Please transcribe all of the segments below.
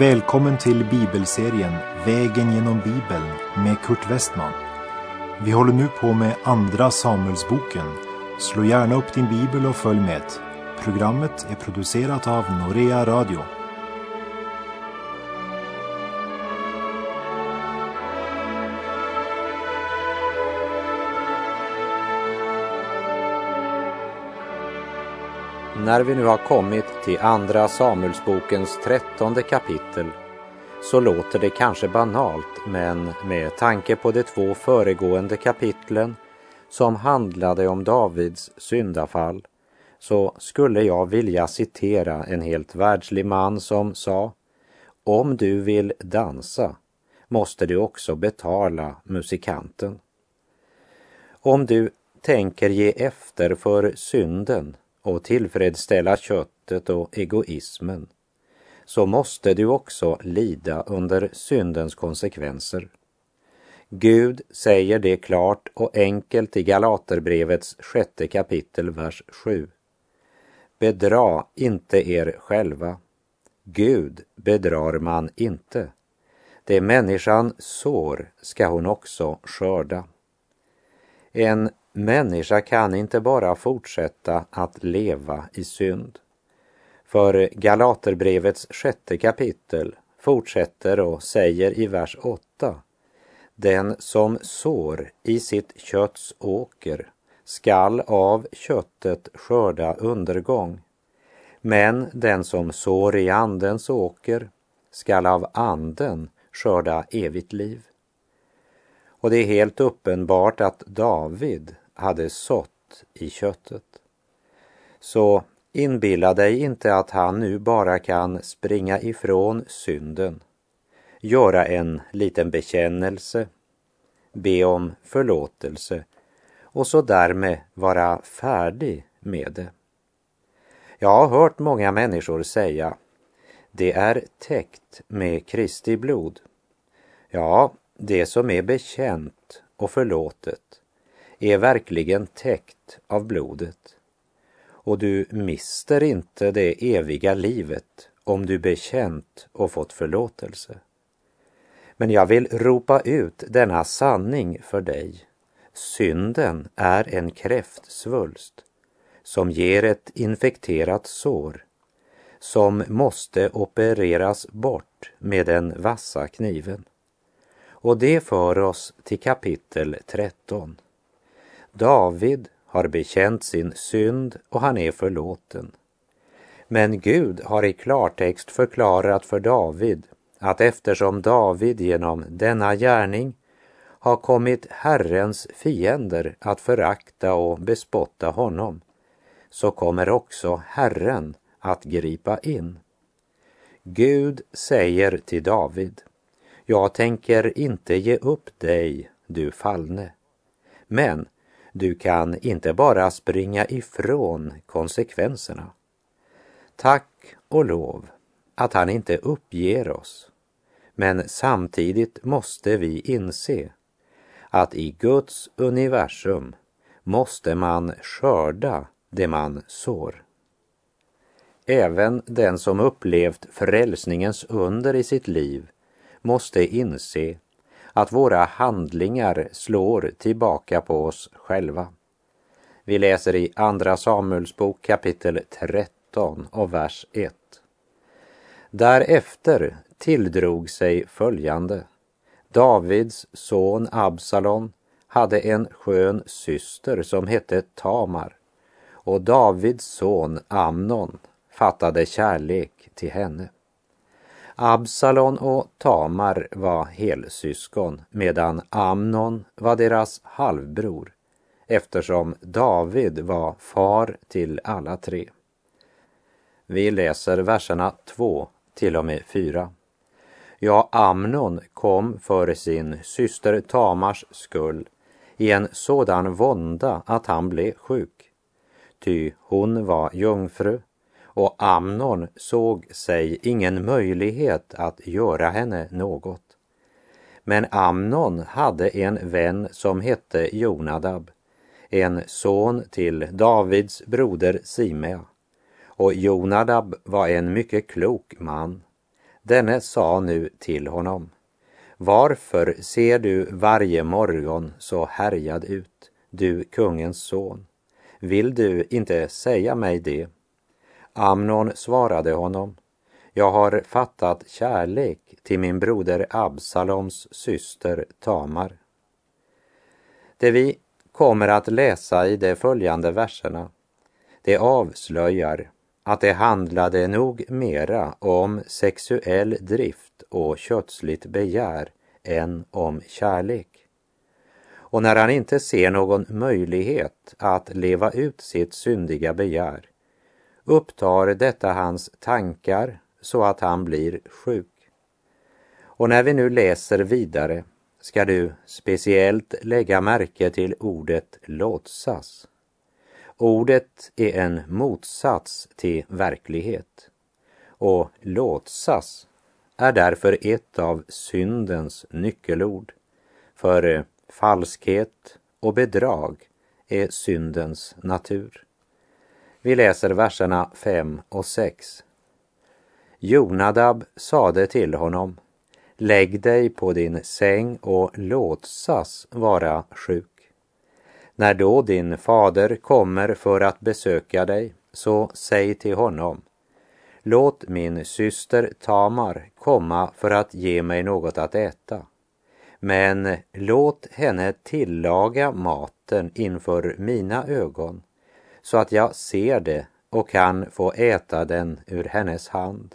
Välkommen till bibelserien Vägen genom Bibeln med Kurt Westman. Vi håller nu på med andra Samuelsboken. Slå gärna upp din bibel och följ med. Programmet är producerat av Norea Radio. När vi nu har kommit till andra Samuelsbokens 13:e kapitel så låter det kanske banalt, men med tanke på de två föregående kapitlen som handlade om Davids syndafall så skulle jag vilja citera en helt världslig man som sa: om du vill dansa måste du också betala musikanten. Om du tänker ge efter för synden och tillfredsställa köttet och egoismen, så måste du också lida under syndens konsekvenser. Gud säger det klart och enkelt i Galaterbrevets 6:e kapitel, vers 7. Bedra inte er själva. Gud bedrar man inte. Det människan sår ska hon också skörda. En människa kan inte bara fortsätta att leva i synd. För Galaterbrevets 6:e kapitel fortsätter och säger i vers 8: den som sår i sitt kötts åker skall av köttet skörda undergång, men den som sår i andens åker skall av anden skörda evigt liv. Och det är helt uppenbart att David hade sått i köttet. Så inbilla dig inte att han nu bara kan springa ifrån synden, göra en liten bekännelse, be om förlåtelse och så därmed vara färdig med det. Jag har hört många människor säga: det är täckt med Kristi blod. Ja, det som är bekänt och förlåtet är verkligen täckt av blodet. Och du mister inte det eviga livet om du bekänt och fått förlåtelse. Men jag vill ropa ut denna sanning för dig. Synden är en kräftsvulst som ger ett infekterat sår som måste opereras bort med den vassa kniven. Och det för oss till kapitel 13. David har bekänt sin synd och han är förlåten. Men Gud har i klartext förklarat för David att eftersom David genom denna gärning har kommit Herrens fiender att förakta och bespotta honom, så kommer också Herren att gripa in. Gud säger till David: jag tänker inte ge upp dig, du fallne. Men du kan inte bara springa ifrån konsekvenserna. Tack och lov att han inte uppger oss. Men samtidigt måste vi inse att i Guds universum måste man skörda det man sår. Även den som upplevt frälsningens under i sitt liv måste inse att våra handlingar slår tillbaka på oss själva. Vi läser i andra Samuelsbok kapitel 13 och vers 1. Därefter tilldrog sig följande: Davids son Absalom hade en skön syster som hette Tamar, och Davids son Amnon fattade kärlek till henne. Absalom och Tamar var helsyskon, medan Amnon var deras halvbror, eftersom David var far till alla tre. Vi läser verserna 2 till och med 4. Ja, Amnon kom för sin syster Tamars skull i en sådan vånda att han blev sjuk, ty hon var jungfru. Och Amnon såg sig ingen möjlighet att göra henne något. Men Amnon hade en vän som hette Jonadab, en son till Davids broder Simea. Och Jonadab var en mycket klok man. Denne sa nu till honom: Varför ser du varje morgon så härjad ut, du kungens son? Vill du inte säga mig det? Amnon svarade honom: Jag har fattat kärlek till min broder Absaloms syster Tamar. Det vi kommer att läsa i de följande verserna, det avslöjar att det handlade nog mera om sexuell drift och kötsligt begär än om kärlek. Och när han inte ser någon möjlighet att leva ut sitt syndiga begär, upptar detta hans tankar så att han blir sjuk. Och när vi nu läser vidare ska du speciellt lägga märke till ordet låtsas. Ordet är en motsats till verklighet, och låtsas är därför ett av syndens nyckelord, för falskhet och bedrag är syndens natur. Vi läser verserna 5 och 6. Jonadab sade till honom: Lägg dig på din säng och låtsas vara sjuk. När då din fader kommer för att besöka dig, så säg till honom: Låt min syster Tamar komma för att ge mig något att äta. Men låt henne tillaga maten inför mina ögon, så att jag ser det och kan få äta den ur hennes hand.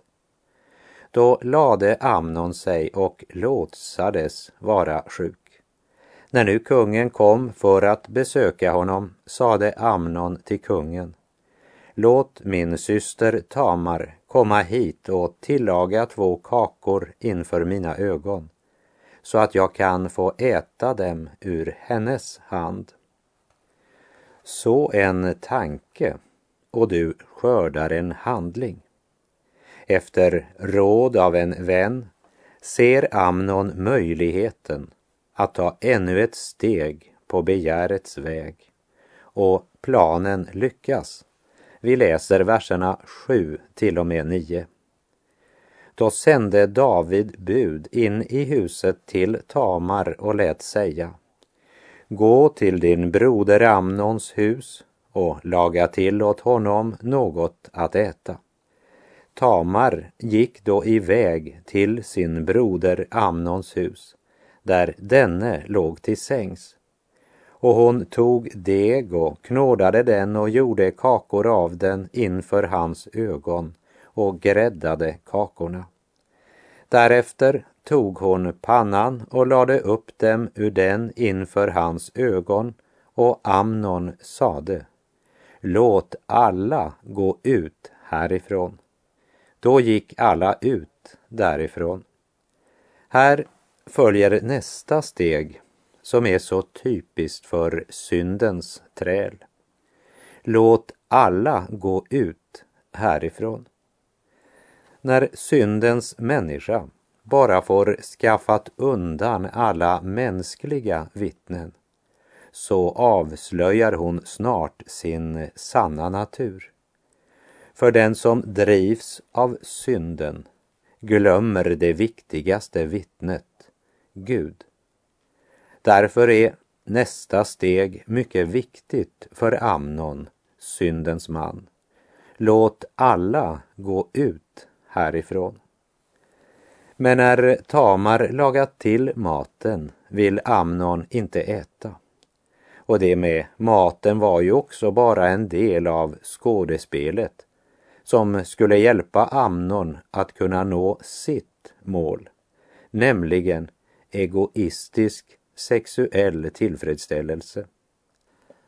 Då lade Amnon sig och låtsades vara sjuk. När nu kungen kom för att besöka honom, sade Amnon till kungen: Låt min syster Tamar komma hit och tillaga 2 kakor inför mina ögon, så att jag kan få äta dem ur hennes hand. Så en tanke, och du skördar en handling. Efter råd av en vän ser Amnon möjligheten att ta ännu ett steg på begärets väg, och planen lyckas. Vi läser verserna 7 till och med 9. Då sände David bud in i huset till Tamar och lät säga: Gå till din broder Amnons hus och laga till åt honom något att äta. Tamar gick då iväg till sin broder Amnons hus, där denne låg till sängs. Och hon tog deg och knådade den och gjorde kakor av den inför hans ögon och gräddade kakorna. Därefter tog hon pannan och lade upp dem ur den inför hans ögon, och Amnon sade: Låt alla gå ut härifrån. Då gick alla ut därifrån. Här följer nästa steg som är så typiskt för syndens träl. Låt alla gå ut härifrån. När syndens människa bara får skaffat undan alla mänskliga vittnen, så avslöjar hon snart sin sanna natur. För den som drivs av synden glömmer det viktigaste vittnet, Gud. Därför är nästa steg mycket viktigt för Amnon, syndens man. Låt alla gå ut härifrån. Men när Tamar lagat till maten vill Amnon inte äta. Och det med maten var ju också bara en del av skådespelet som skulle hjälpa Amnon att kunna nå sitt mål, nämligen egoistisk sexuell tillfredsställelse.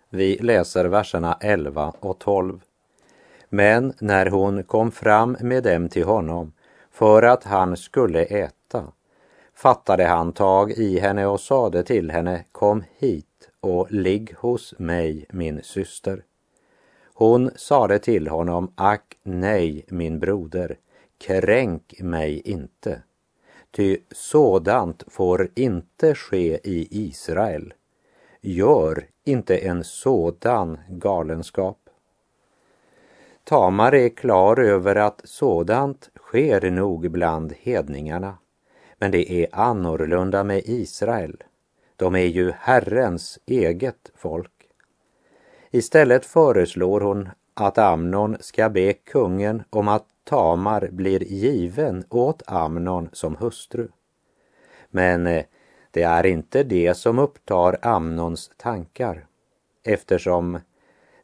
Vi läser verserna 11 och 12. Men när hon kom fram med dem till honom för att han skulle äta, fattade han tag i henne och sade till henne: Kom hit och ligg hos mig, min syster. Hon sade till honom: Ack, nej, min broder, kränk mig inte. Ty sådant får inte ske i Israel. Gör inte en sådan galenskap. Tamar är klar över att sådant sker nog bland hedningarna, men det är annorlunda med Israel. De är ju Herrens eget folk. Istället föreslår hon att Amnon ska be kungen om att Tamar blir given åt Amnon som hustru. Men det är inte det som upptar Amnons tankar, eftersom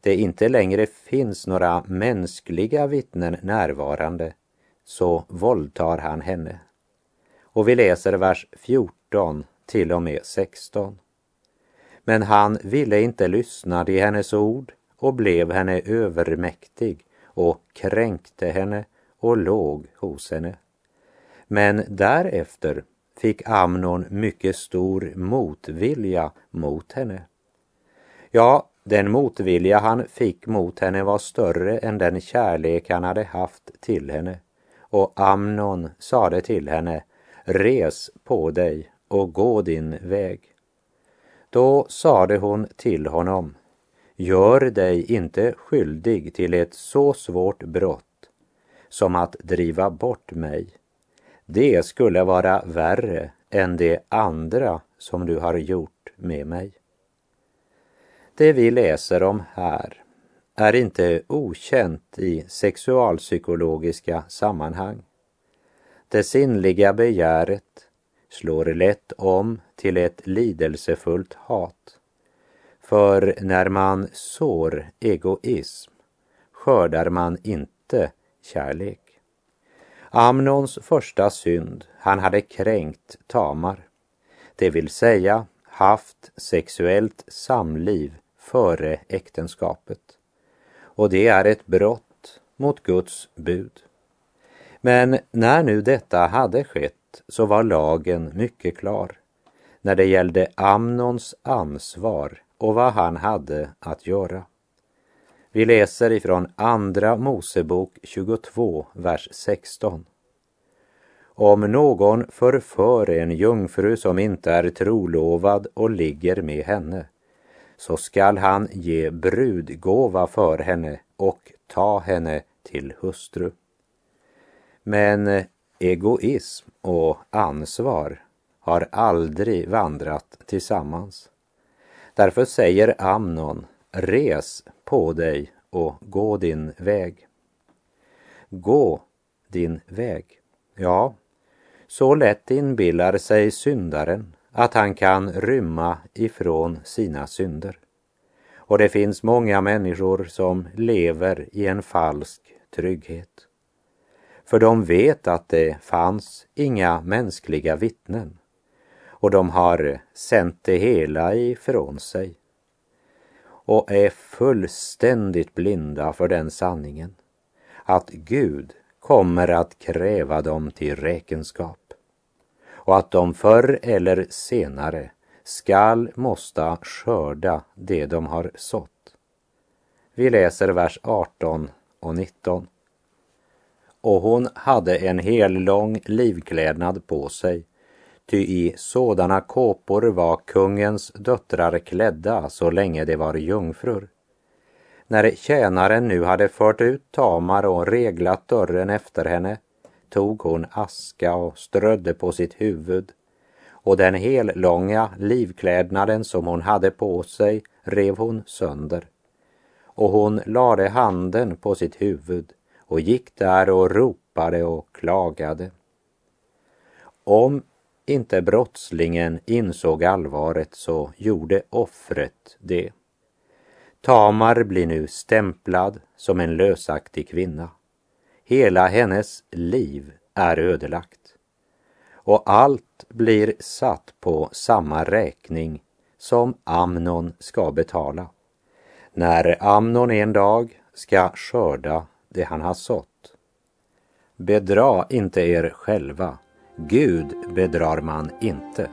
det inte längre finns några mänskliga vittnen närvarande, så våldtar han henne. Och vi läser vers 14 till och med 16. Men han ville inte lyssna till hennes ord och blev henne övermäktig och kränkte henne och låg hos henne. Men därefter fick Amnon mycket stor motvilja mot henne. Ja, den motvilja han fick mot henne var större än den kärlek han hade haft till henne. Och Amnon sade till henne, res på dig och gå din väg. Då sade hon till honom, gör dig inte skyldig till ett så svårt brott som att driva bort mig. Det skulle vara värre än det andra som du har gjort med mig. Det vi läser om här är inte okänt i sexualpsykologiska sammanhang. Det sinnliga begäret slår lätt om till ett lidelsefullt hat. För när man sår egoism skördar man inte kärlek. Amnons första synd, han hade kränkt Tamar, det vill säga haft sexuellt samliv före äktenskapet. Och det är ett brott mot Guds bud. Men när nu detta hade skett så var lagen mycket klar när det gällde Amnons ansvar och vad han hade att göra. Vi läser ifrån Andra Mosebok 22, vers 16. Om någon förför en jungfru som inte är trolovad och ligger med henne, så skall han ge brudgåva för henne och ta henne till hustru. Men egoism och ansvar har aldrig vandrat tillsammans. Därför säger Amnon, res på dig och gå din väg. Gå din väg. Ja, så lätt inbillar sig syndaren att han kan rymma ifrån sina synder. Och det finns många människor som lever i en falsk trygghet. För de vet att det fanns inga mänskliga vittnen. Och de har sänt det hela ifrån sig. Och är fullständigt blinda för den sanningen. Att Gud kommer att kräva dem till räkenskap. Och att de förr eller senare skall måste skörda det de har sått. Vi läser vers 18 och 19. Och hon hade en hel lång livklädnad på sig, ty i sådana kåpor var kungens döttrar klädda så länge det var jungfrur. När tjänaren nu hade fört ut Tamar och reglat dörren efter henne, tog hon aska och strödde på sitt huvud, och den hellånga livklädnaden som hon hade på sig rev hon sönder. Och hon lade handen på sitt huvud och gick där och ropade och klagade. Om inte brottslingen insåg allvaret så gjorde offret det. Tamar blir nu stämplad som en lösaktig kvinna. Hela hennes liv är ödelagt. Och allt blir satt på samma räkning som Amnon ska betala. När Amnon en dag ska skörda det han har sått. Bedra inte er själva. Gud bedrar man inte.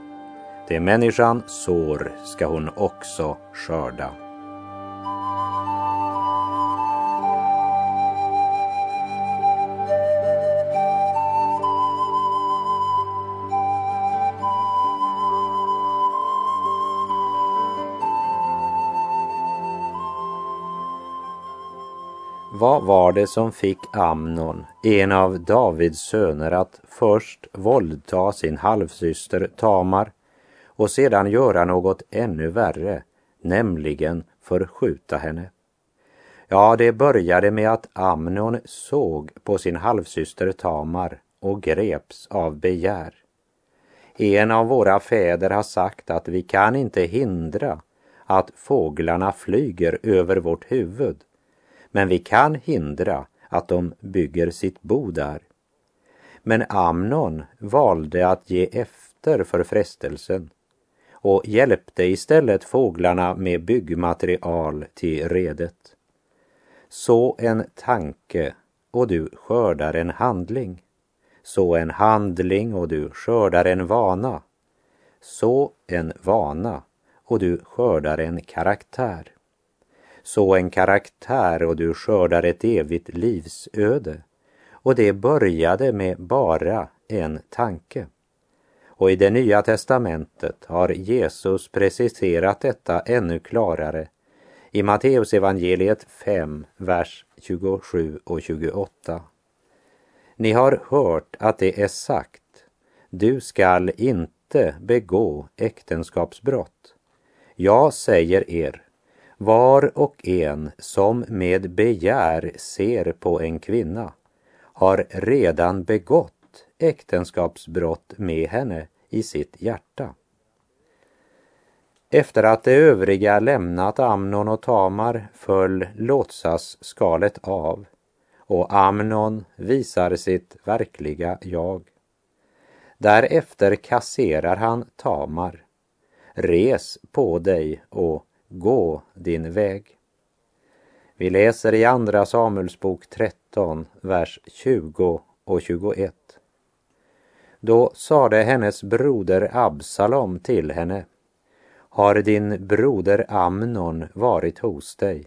Det människan sår ska hon också skörda. Vad var det som fick Amnon, en av Davids söner, att först våldta sin halvsyster Tamar och sedan göra något ännu värre, nämligen förskjuta henne? Ja, det började med att Amnon såg på sin halvsyster Tamar och greps av begär. En av våra fäder har sagt att vi kan inte hindra att fåglarna flyger över vårt huvud, men vi kan hindra att de bygger sitt bo där. Men Amnon valde att ge efter för frestelsen och hjälpte istället fåglarna med byggmaterial till redet. Så en tanke och du skördar en handling. Så en handling och du skördar en vana. Så en vana och du skördar en karaktär. Så en karaktär och du skördar ett evigt livsöde. Och det började med bara en tanke. Och i det Nya testamentet har Jesus preciserat detta ännu klarare i Matteus evangeliet 5, vers 27 och 28. Ni har hört att det är sagt, du skall inte begå äktenskapsbrott. Jag säger er, var och en som med begär ser på en kvinna har redan begått äktenskapsbrott med henne i sitt hjärta. Efter att de övriga lämnat Amnon och Tamar föll låtsasskalet av och Amnon visar sitt verkliga jag. Därefter kasserar han Tamar. Res på dig och gå din väg. Vi läser i Andra Samuelsbok 13, vers 20 och 21. Då sade hennes broder Absalom till henne: har din broder Amnon varit hos dig?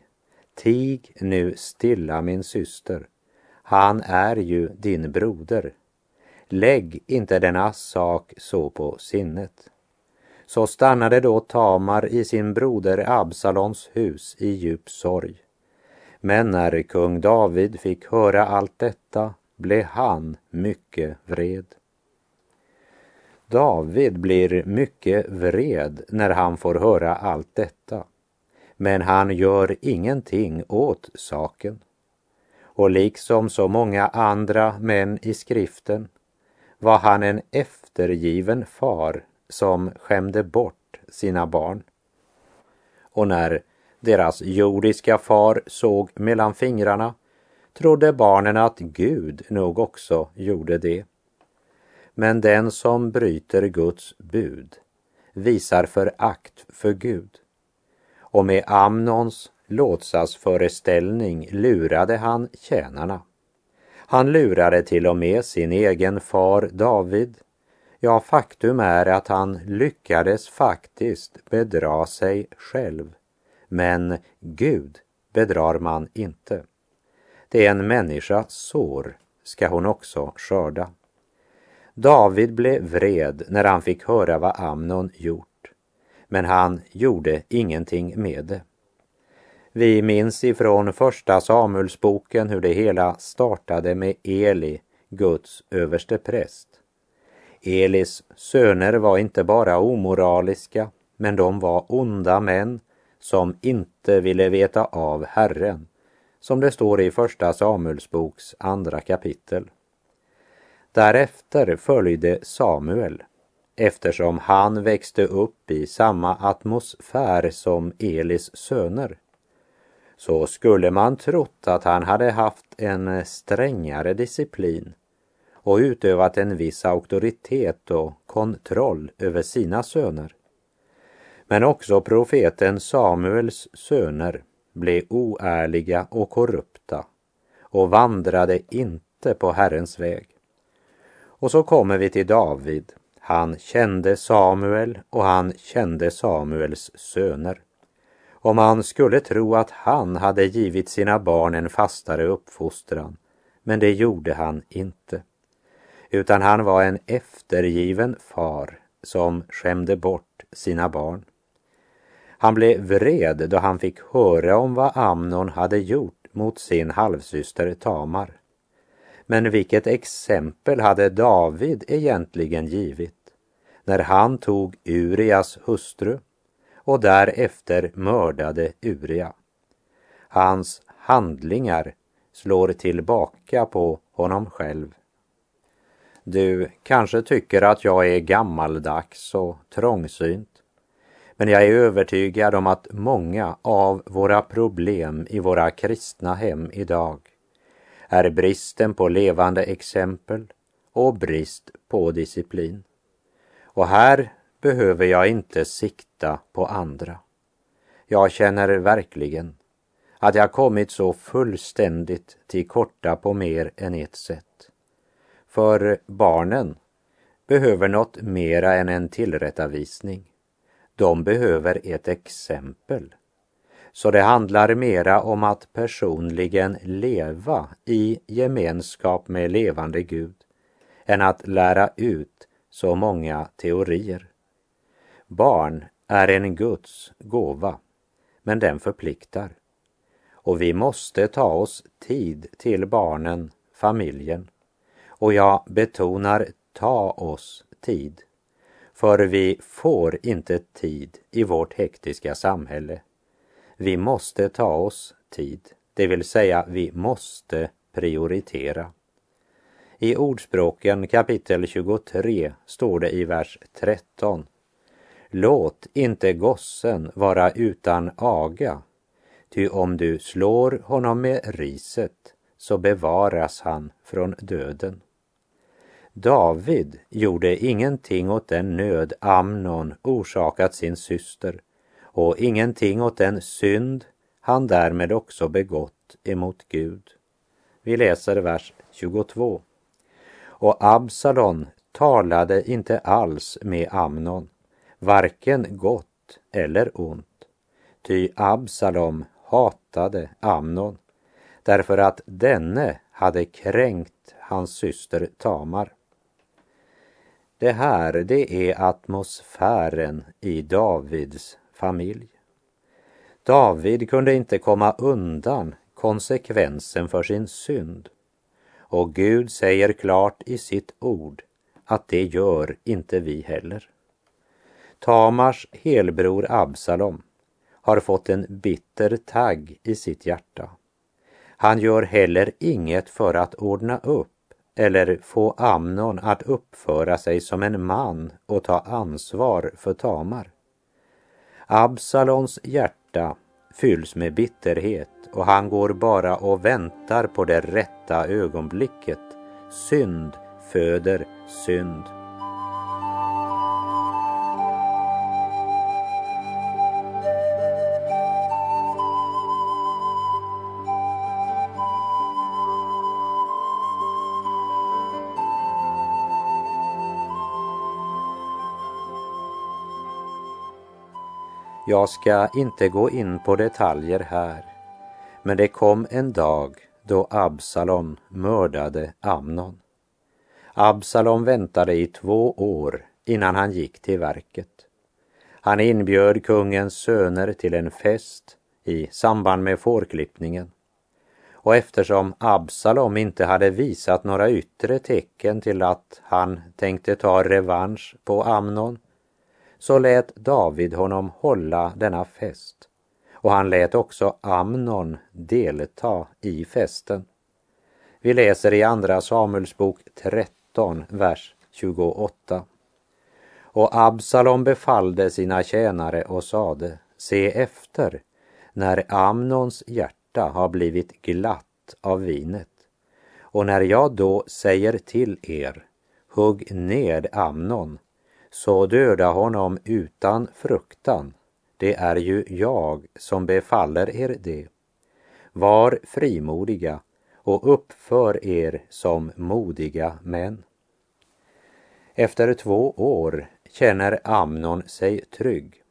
Tig nu stilla, min syster. Han är ju din broder. Lägg inte denna sak så på sinnet. Så stannade då Tamar i sin broder Absaloms hus i djup sorg. Men när kung David fick höra allt detta blev han mycket vred. David blir mycket vred när han får höra allt detta, men han gör ingenting åt saken. Och liksom så många andra män i skriften var han en eftergiven far som skämde bort sina barn. Och när deras jordiska far såg mellan fingrarna trodde barnen att Gud nog också gjorde det. Men den som bryter Guds bud visar förakt för Gud. Och med Amnons låtsasföreställning lurade han tjänarna. Han lurade till och med sin egen far David. Ja, faktum är att han lyckades faktiskt bedra sig själv. Men Gud bedrar man inte. Det en människa sår ska hon också skörda. David blev vred när han fick höra vad Amnon gjort, men han gjorde ingenting med det. Vi minns ifrån Första Samuelsboken hur det hela startade med Eli, Guds överstepräst. Elis söner var inte bara omoraliska, men de var onda män som inte ville veta av Herren, som det står i Första Samuelsboks 2 kapitel. Därefter följde Samuel, eftersom han växte upp i samma atmosfär som Elis söner. Så skulle man trott att han hade haft en strängare disciplin och utövat en viss auktoritet och kontroll över sina söner. Men också profeten Samuels söner blev oärliga och korrupta och vandrade inte på Herrens väg. Och så kommer vi till David. Han kände Samuel och han kände Samuels söner. Om man skulle tro att han hade givit sina barn en fastare uppfostran, men det gjorde han inte. Utan han var en eftergiven far som skämde bort sina barn. Han blev vred då han fick höra om vad Amnon hade gjort mot sin halvsyster Tamar. Men vilket exempel hade David egentligen givit när han tog Urias hustru och därefter mördade Uria? Hans handlingar slår tillbaka på honom själv. Du kanske tycker att jag är gammaldags och trångsynt, men jag är övertygad om att många av våra problem i våra kristna hem idag är bristen på levande exempel och brist på disciplin. Och här behöver jag inte sikta på andra. Jag känner verkligen att jag kommit så fullständigt till korta på mer än ett sätt. För barnen behöver något mera än en tillrättavisning. De behöver ett exempel. Så det handlar mera om att personligen leva i gemenskap med levande Gud än att lära ut så många teorier. Barn är en Guds gåva, men den förpliktar. Och vi måste ta oss tid till barnen, familjen. Och jag betonar ta oss tid, för vi får inte tid i vårt hektiska samhälle. Vi måste ta oss tid, det vill säga vi måste prioritera. I Ordspråken kapitel 23 står det i vers 13: Låt inte gossen vara utan aga, ty om du slår honom med riset så bevaras han från döden. David gjorde ingenting åt den nöd Amnon orsakat sin syster och ingenting åt den synd han därmed också begått emot Gud. Vi läser vers 22. Och Absalom talade inte alls med Amnon, varken gott eller ont, ty Absalom hatade Amnon, därför att denne hade kränkt hans syster Tamar. Det här, det är atmosfären i Davids familj. David kunde inte komma undan konsekvensen för sin synd, och Gud säger klart i sitt ord att det gör inte vi heller. Tamars helbror Absalom har fått en bitter tagg i sitt hjärta. Han gör heller inget för att ordna upp eller få Amnon att uppföra sig som en man och ta ansvar för Tamar. Absaloms hjärta fylls med bitterhet och han går bara och väntar på det rätta ögonblicket. Synd föder synd. Jag ska inte gå in på detaljer här, men det kom en dag då Absalom mördade Amnon. Absalom väntade i 2 år innan han gick till verket. Han inbjöd kungens söner till en fest i samband med fårklippningen. Och eftersom Absalom inte hade visat några yttre tecken till att han tänkte ta revansch på Amnon, så lät David honom hålla denna fest, och han lät också Amnon delta i festen. Vi läser i 2 Samuelsbok 13, vers 28. Och Absalom befallde sina tjänare och sade: Se efter när Amnons hjärta har blivit glatt av vinet, och när jag då säger till er, hugg ned Amnon, så döda honom utan fruktan. Det är ju jag som befaller er det. Var frimodiga och uppför er som modiga män. Efter 2 år känner Amnon sig trygg.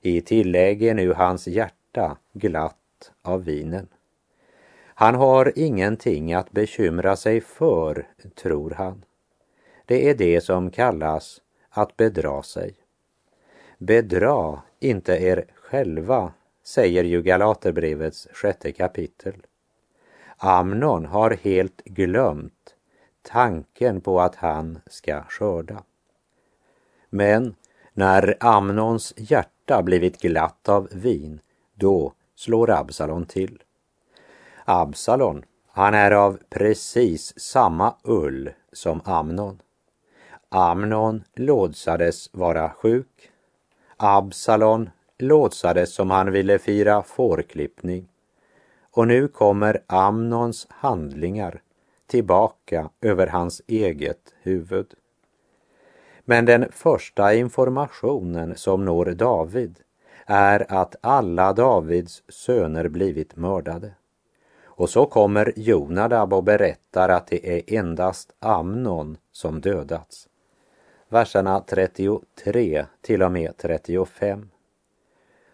I tillägg är nu hans hjärta glatt av vinen. Han har ingenting att bekymra sig för, tror han. Det är det som kallas att bedra sig. Bedra inte er själva, säger ju Galaterbrevets 6:e kapitel. Amnon har helt glömt tanken på att han ska skörda. Men när Amnons hjärta blivit glatt av vin, då slår Absalom till. Absalom, han är av precis samma ull som Amnon. Amnon låtsades vara sjuk. Absalom låtsades som han ville fira fårklippning. Och nu kommer Amnons handlingar tillbaka över hans eget huvud. Men den första informationen som når David är att alla Davids söner blivit mördade. Och så kommer Jonadab och berättar att det är endast Amnon som dödats. Verserna 33 till och med 35.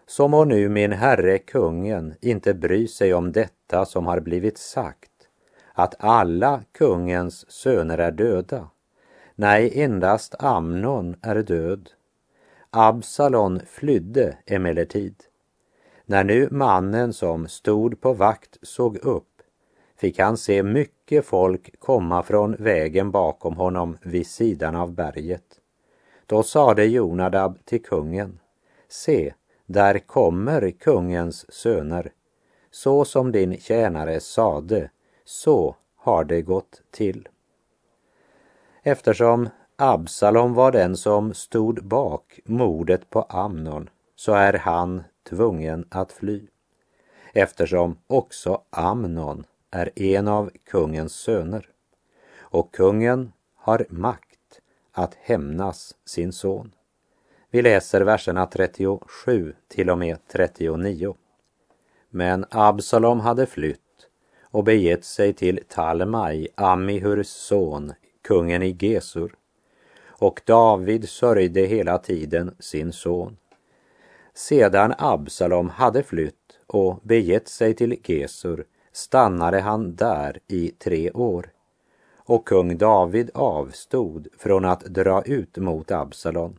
Så må nu min herre kungen inte bry sig om detta som har blivit sagt, att alla kungens söner är döda. Nej, endast Amnon är död. Absalom flydde emellertid. När nu mannen som stod på vakt såg upp, fick han se mycket folk komma från vägen bakom honom vid sidan av berget. Då sade Jonadab till kungen, se, där kommer kungens söner. Så som din tjänare sade, så har det gått till. Eftersom Absalom var den som stod bak mordet på Amnon, så är han tvungen att fly. Eftersom också Amnon är en av kungens söner. Och kungen har makt att hämnas sin son. Vi läser verserna 37 till och med 39. Men Absalom hade flytt och begett sig till Talmai, Amihurs son, kungen i Gesur. Och David sörjde hela tiden sin son. Sedan Absalom hade flytt och begett sig till Gesur stannade han där i 3 år. Och kung David avstod från att dra ut mot Absalom,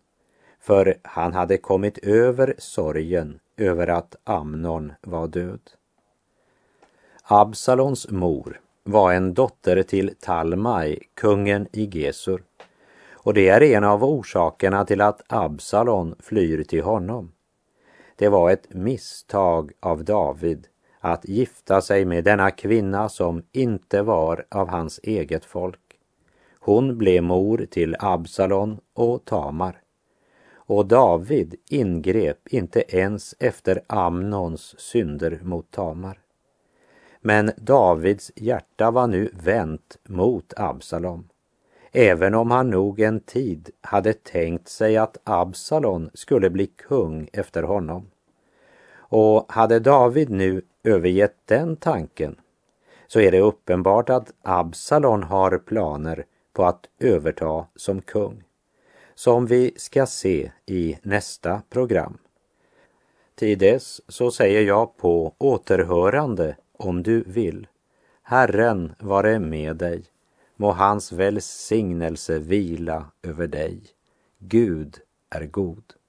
för han hade kommit över sorgen över att Amnon var död. Absaloms mor var en dotter till Talmai, kungen i Gesur, och det är en av orsakerna till att Absalom flyr till honom. Det var ett misstag av David att gifta sig med denna kvinna som inte var av hans eget folk. Hon blev mor till Absalom och Tamar. Och David ingrep inte ens efter Amnons synder mot Tamar. Men Davids hjärta var nu vänt mot Absalom. Även om han nog en tid hade tänkt sig att Absalom skulle bli kung efter honom. Och hade David nu övergett den tanken, så är det uppenbart att Absalom har planer på att överta som kung, som vi ska se i nästa program. Till dess så säger jag på återhörande om du vill. Herren vare med dig. Må hans välsignelse vila över dig. Gud är god.